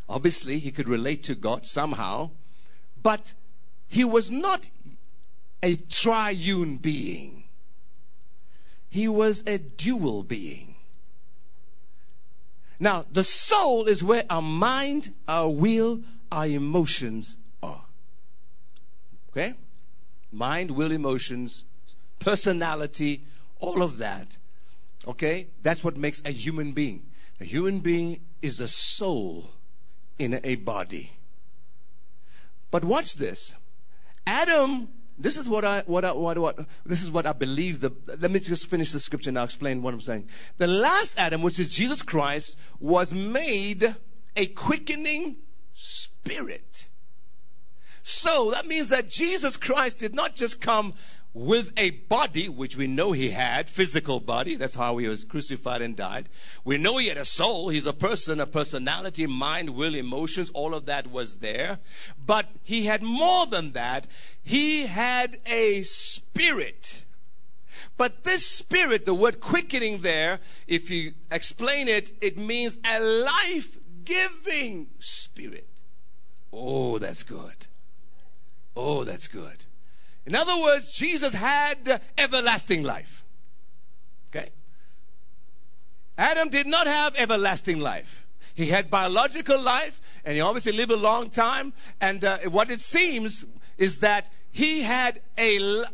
Obviously, he could relate to God somehow. But he was not a triune being. He was a dual being. Now, the soul is where our mind, our will, our emotions are. Okay? Mind, will, emotions, personality, all of that. Okay? That's what makes a human being. A human being is a soul in a body. But watch this. Adam, this is what I, what I, what, what, this is what I believe. The, let me just finish the scripture and I'll explain what I'm saying. The last Adam, which is Jesus Christ, was made a quickening spirit. So that means that Jesus Christ did not just come with a body, which we know he had, physical body. That's how he was crucified and died. We know he had a soul. He's a person, a personality, mind, will, emotions. All of that was there. But he had more than that. He had a spirit. But this spirit, the word quickening there, if you explain it, it means a life-giving spirit. Oh, that's good. Oh, that's good. In other words, Jesus had everlasting life. Okay? Adam did not have everlasting life. He had biological life, and he obviously lived a long time. And uh, what it seems is that he had a... Li-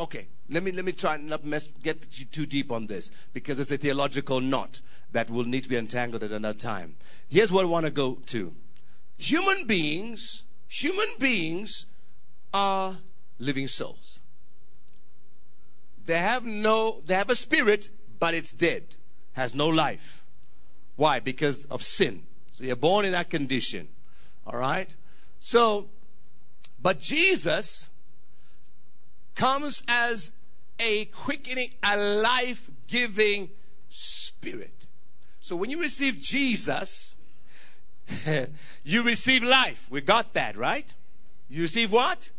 okay, let me let me try and not mess, get too deep on this, because it's a theological knot that will need to be untangled at another time. Here's what I want to go to. Human beings, human beings are... living souls. They have no, they have a spirit, but it's dead, has no life. Why? Because of sin. So you're born in that condition. All right? So, but Jesus comes as a quickening, a life-giving spirit. So when you receive Jesus, you receive life. We got that, right? You receive what?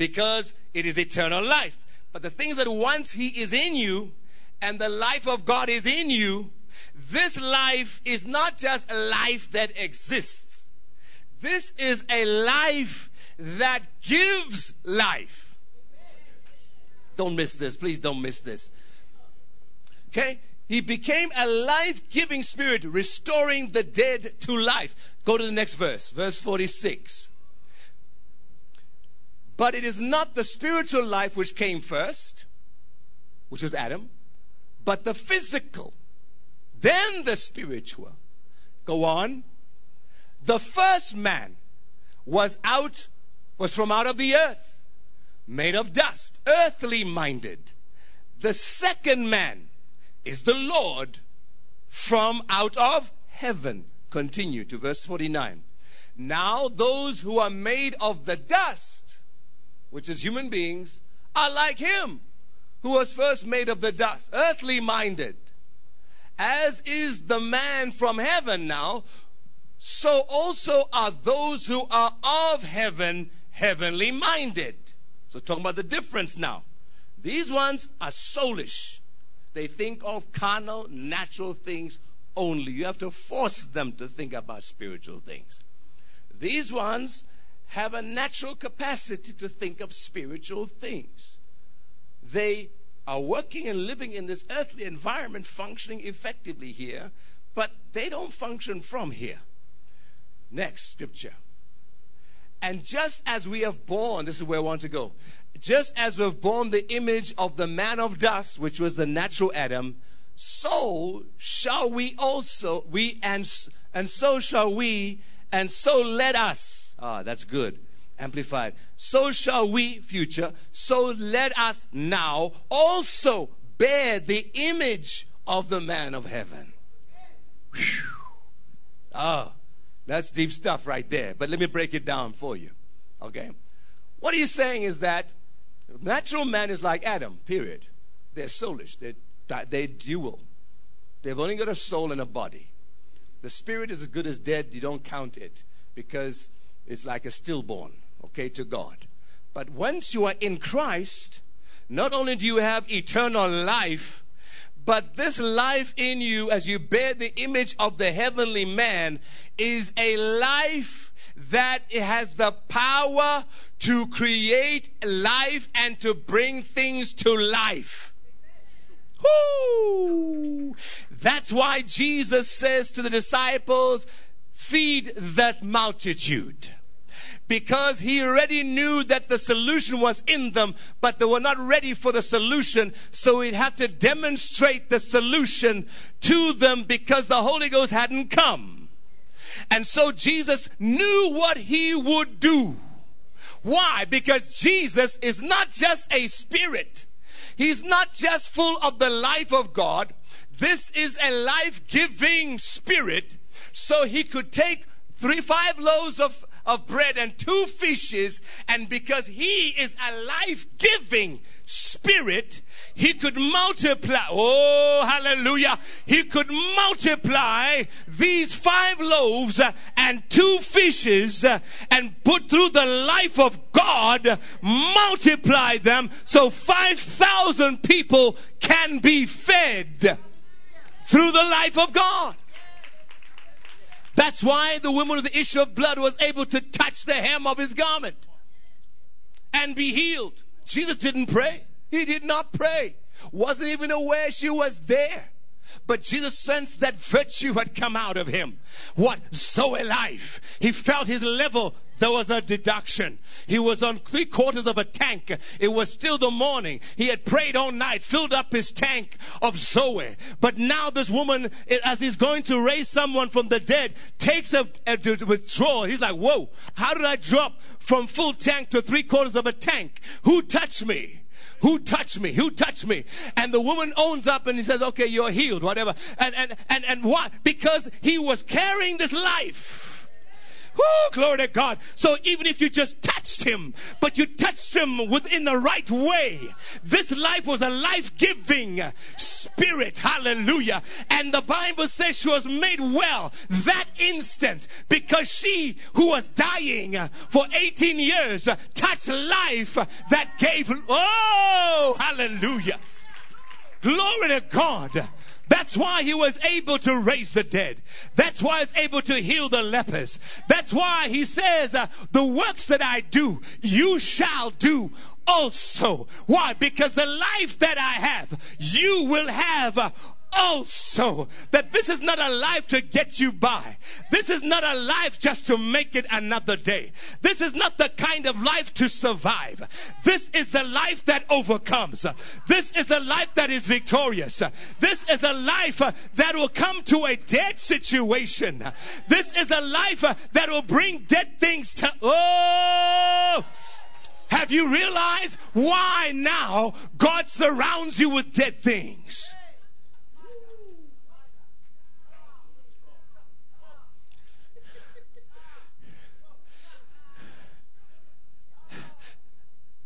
Because it is eternal life. But the things that once he is in you, and the life of God is in you, this life is not just a life that exists. This is a life that gives life. Don't miss this. Please don't miss this. Okay? He became a life-giving spirit, restoring the dead to life. Go to the next verse. Verse forty-six. But it is not the spiritual life which came first, which was Adam, but the physical, then the spiritual. Go on. The first man was out, was from out of the earth, made of dust, earthly minded. The second man is the Lord from out of heaven. Continue to verse forty-nine. Now those who are made of the dust, which is human beings, are like him who was first made of the dust, earthly minded. As is the man from heaven now, so also are those who are of heaven, heavenly minded. So talking about the difference now. These ones are soulish. They think of carnal, natural things only. You have to force them to think about spiritual things. These ones have a natural capacity to think of spiritual things. They are working and living in this earthly environment, functioning effectively here, but they don't function from here. Next scripture. And just as we have borne, this is where I want to go, just as we have borne the image of the man of dust, which was the natural Adam, so shall we also, we and, and so shall we, and so let us, ah, that's good, amplified. So shall we, future, so let us now also bear the image of the man of heaven. Whew. Ah, that's deep stuff right there. But let me break it down for you, okay? What he's saying is that natural man is like Adam, period. They're soulish, they're, they're dual. They've only got a soul and a body. The spirit is as good as dead. You don't count it because it's like a stillborn, okay, to God. But once you are in Christ, not only do you have eternal life, but this life in you, as you bear the image of the heavenly man, is a life that it has the power to create life and to bring things to life. Woo! That's why Jesus says to the disciples, feed that multitude. Because he already knew that the solution was in them, but they were not ready for the solution. So he had to demonstrate the solution to them because the Holy Ghost hadn't come. And so Jesus knew what he would do. Why? Because Jesus is not just a spirit. He's not just full of the life of God. This is a life-giving spirit. So he could take three, five loaves of, of bread and two fishes, and because he is a life-giving spirit, he could multiply. Oh, hallelujah. He could multiply these five loaves and two fishes and put through the life of God, multiply them so five thousand people can be fed through the life of God. That's why the woman with the issue of blood was able to touch the hem of his garment and be healed. Jesus didn't pray. He did not pray. Wasn't even aware she was there. But Jesus sensed that virtue had come out of him. What? Zoe life. He felt his level. There was a deduction. He was on three quarters of a tank. It was still the morning. He had prayed all night, filled up his tank of Zoe. But now this woman, as he's going to raise someone from the dead, takes a, a withdrawal. He's like, whoa, how did I drop from full tank to three quarters of a tank? Who touched me? Who touched me? Who touched me? And the woman owns up and he says, okay, you're healed, whatever. And and and, and why? Because he was carrying this life. Woo, glory to God. So even if you just touched him, but you touched him within the right way, this life was a life-giving spirit. Hallelujah. And the Bible says she was made well that instant because she who was dying for eighteen years touched life that gave. Oh, hallelujah. Glory to God. That's why he was able to raise the dead. That's why he's able to heal the lepers. That's why he says, uh, the works that I do, you shall do also. Why? Because the life that I have, you will have uh, also. That this is not a life to get you by. This is not a life just to make it another day. This is not the kind of life to survive. This is the life that overcomes. This is the life that is victorious. This is a life that will come to a dead situation. This is a life that will bring dead things to... Oh! Have you realized why now God surrounds you with dead things?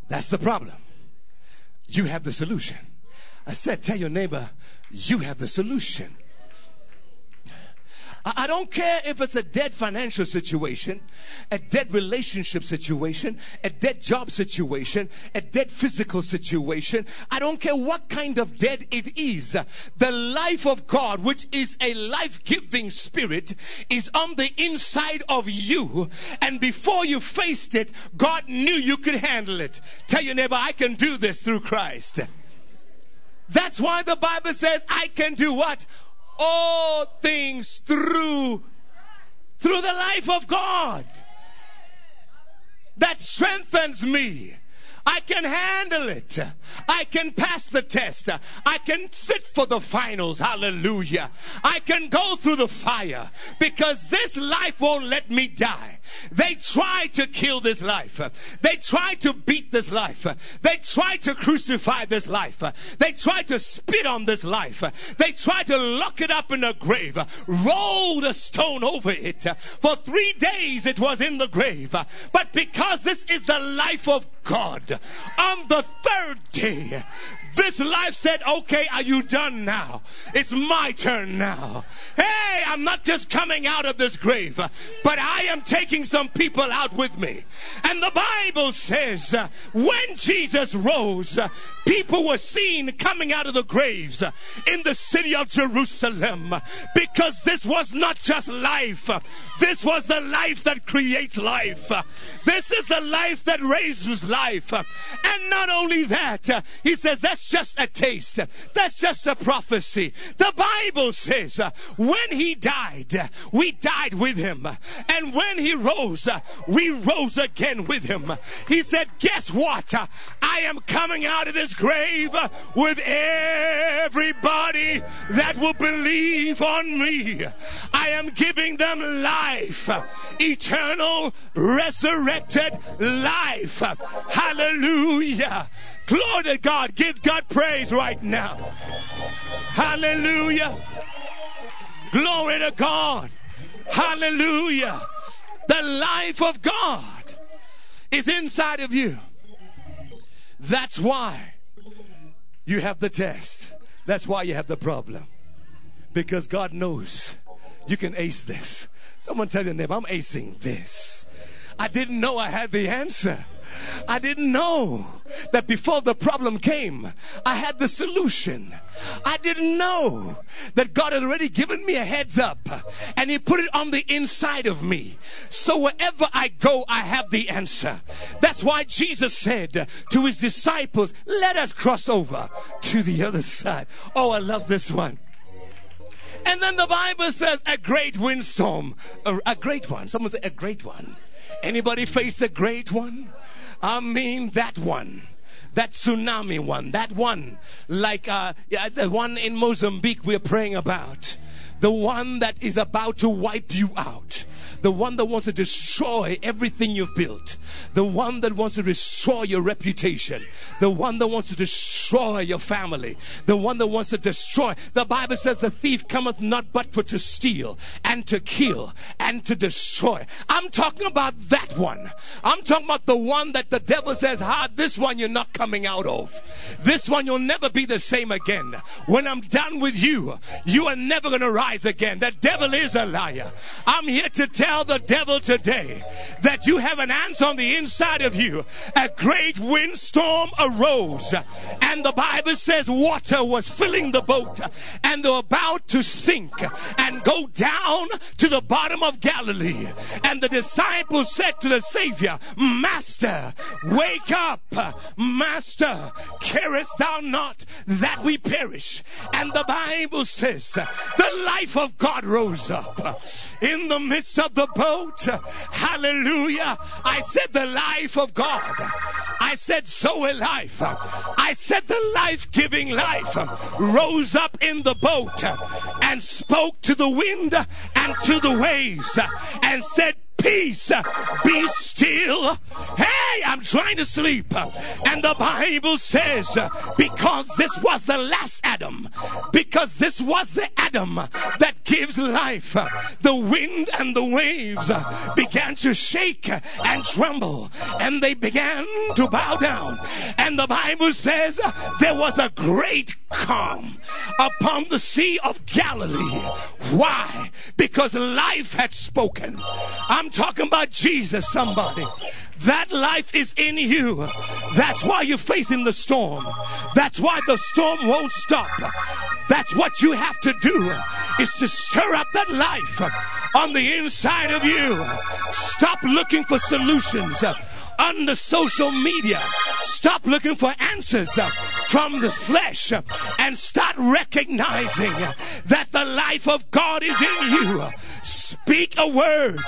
That's the problem. You have the solution. I said, tell your neighbor, you have the solution. I don't care if it's a dead financial situation, a dead relationship situation, a dead job situation, a dead physical situation. I don't care what kind of dead it is. The life of God, which is a life-giving spirit, is on the inside of you. And before you faced it, God knew you could handle it. Tell your neighbor, I can do this through Christ. That's why the Bible says, I can do what? All things through through the life of God that strengthens me. I can handle it. I can pass the test. I can sit for the finals. Hallelujah. I can go through the fire because this life won't let me die. They try to kill this life. They try to beat this life. They try to crucify this life. They try to spit on this life. They try to lock it up in a grave. Rolled a stone over it. For three days it was in the grave. But because this is the life of God, on the third day, this life said, okay, are you done now? It's my turn now. Hey, I'm not just coming out of this grave, but I am taking some people out with me. And the Bible says, uh, when Jesus rose, uh, people were seen coming out of the graves uh, in the city of Jerusalem, because this was not just life. This was the life that creates life. This is the life that raises life. And not only that, uh, he says, that's just a taste. That's just a prophecy. The Bible says uh, when he died, uh, we died with him. And when he rose, uh, we rose again with him. He said, guess what? Uh, I am coming out of this grave uh, with everybody that will believe on me. I am giving them life. Uh, eternal, resurrected life. Uh, hallelujah. Glory to God. Give God praise right now. Hallelujah. Glory to God. Hallelujah. The life of God is inside of you. That's why you have the test. That's why you have the problem. Because God knows you can ace this. Someone tell your neighbor, I'm acing this. I didn't know I had the answer. I didn't know that before the problem came, I had the solution. I didn't know that God had already given me a heads up and He put it on the inside of me. So wherever I go, I have the answer. That's why Jesus said to His disciples, let us cross over to the other side. Oh, I love this one. And then the Bible says a great windstorm, a, a great one. Someone say a great one. Anybody face a great one? I mean that one, that tsunami one, that one like uh, the one in Mozambique we're praying about. The one that is about to wipe you out. The one that wants to destroy everything you've built. The one that wants to destroy your reputation. The one that wants to destroy your family. The one that wants to destroy. The Bible says the thief cometh not but for to steal and to kill and to destroy. I'm talking about that one. I'm talking about the one that the devil says, ah, this one you're not coming out of. This one you'll never be the same again. When I'm done with you, you are never going to rise again. The devil is a liar. I'm here to tell the devil today that you have an answer on the inside of you. A great windstorm arose, and the Bible says water was filling the boat, and they were about to sink and go down to the bottom of Galilee. And the disciples said to the Savior, Master, wake up. Master, carest thou not that we perish? And the Bible says the life of God rose up in the midst of the boat. Hallelujah. I said the life of God. I said Zoe life. I said the life-giving life rose up in the boat and spoke to the wind and to the waves and said, peace, be still. Hey, I'm trying to sleep. And the Bible says, because this was the last Adam, because this was the Adam that gives life, the wind and the waves began to shake and tremble, and they began to bow down. And the Bible says there was a great calm upon the Sea of Galilee. Why? Because life had spoken. I'm I'm talking about Jesus, somebody. That life is in you. That's why you're facing the storm. That's why the storm won't stop. That's what you have to do, is to stir up that life on the inside of you. Stop looking for solutions under social media. Stop looking for answers from the flesh and start recognizing that the life of God is in you. Speak a word,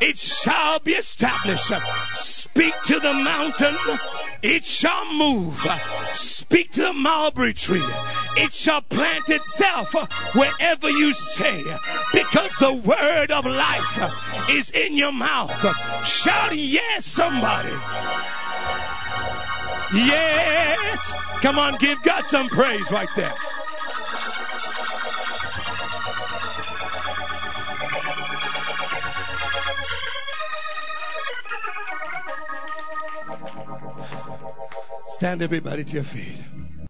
it shall be established. Speak to the mountain, it shall move. Speak to the mulberry tree, it shall plant itself wherever you say, because the word of life is in your mouth. Shout yes, somebody. Yes. Come on, give God some praise right there. Stand everybody to your feet.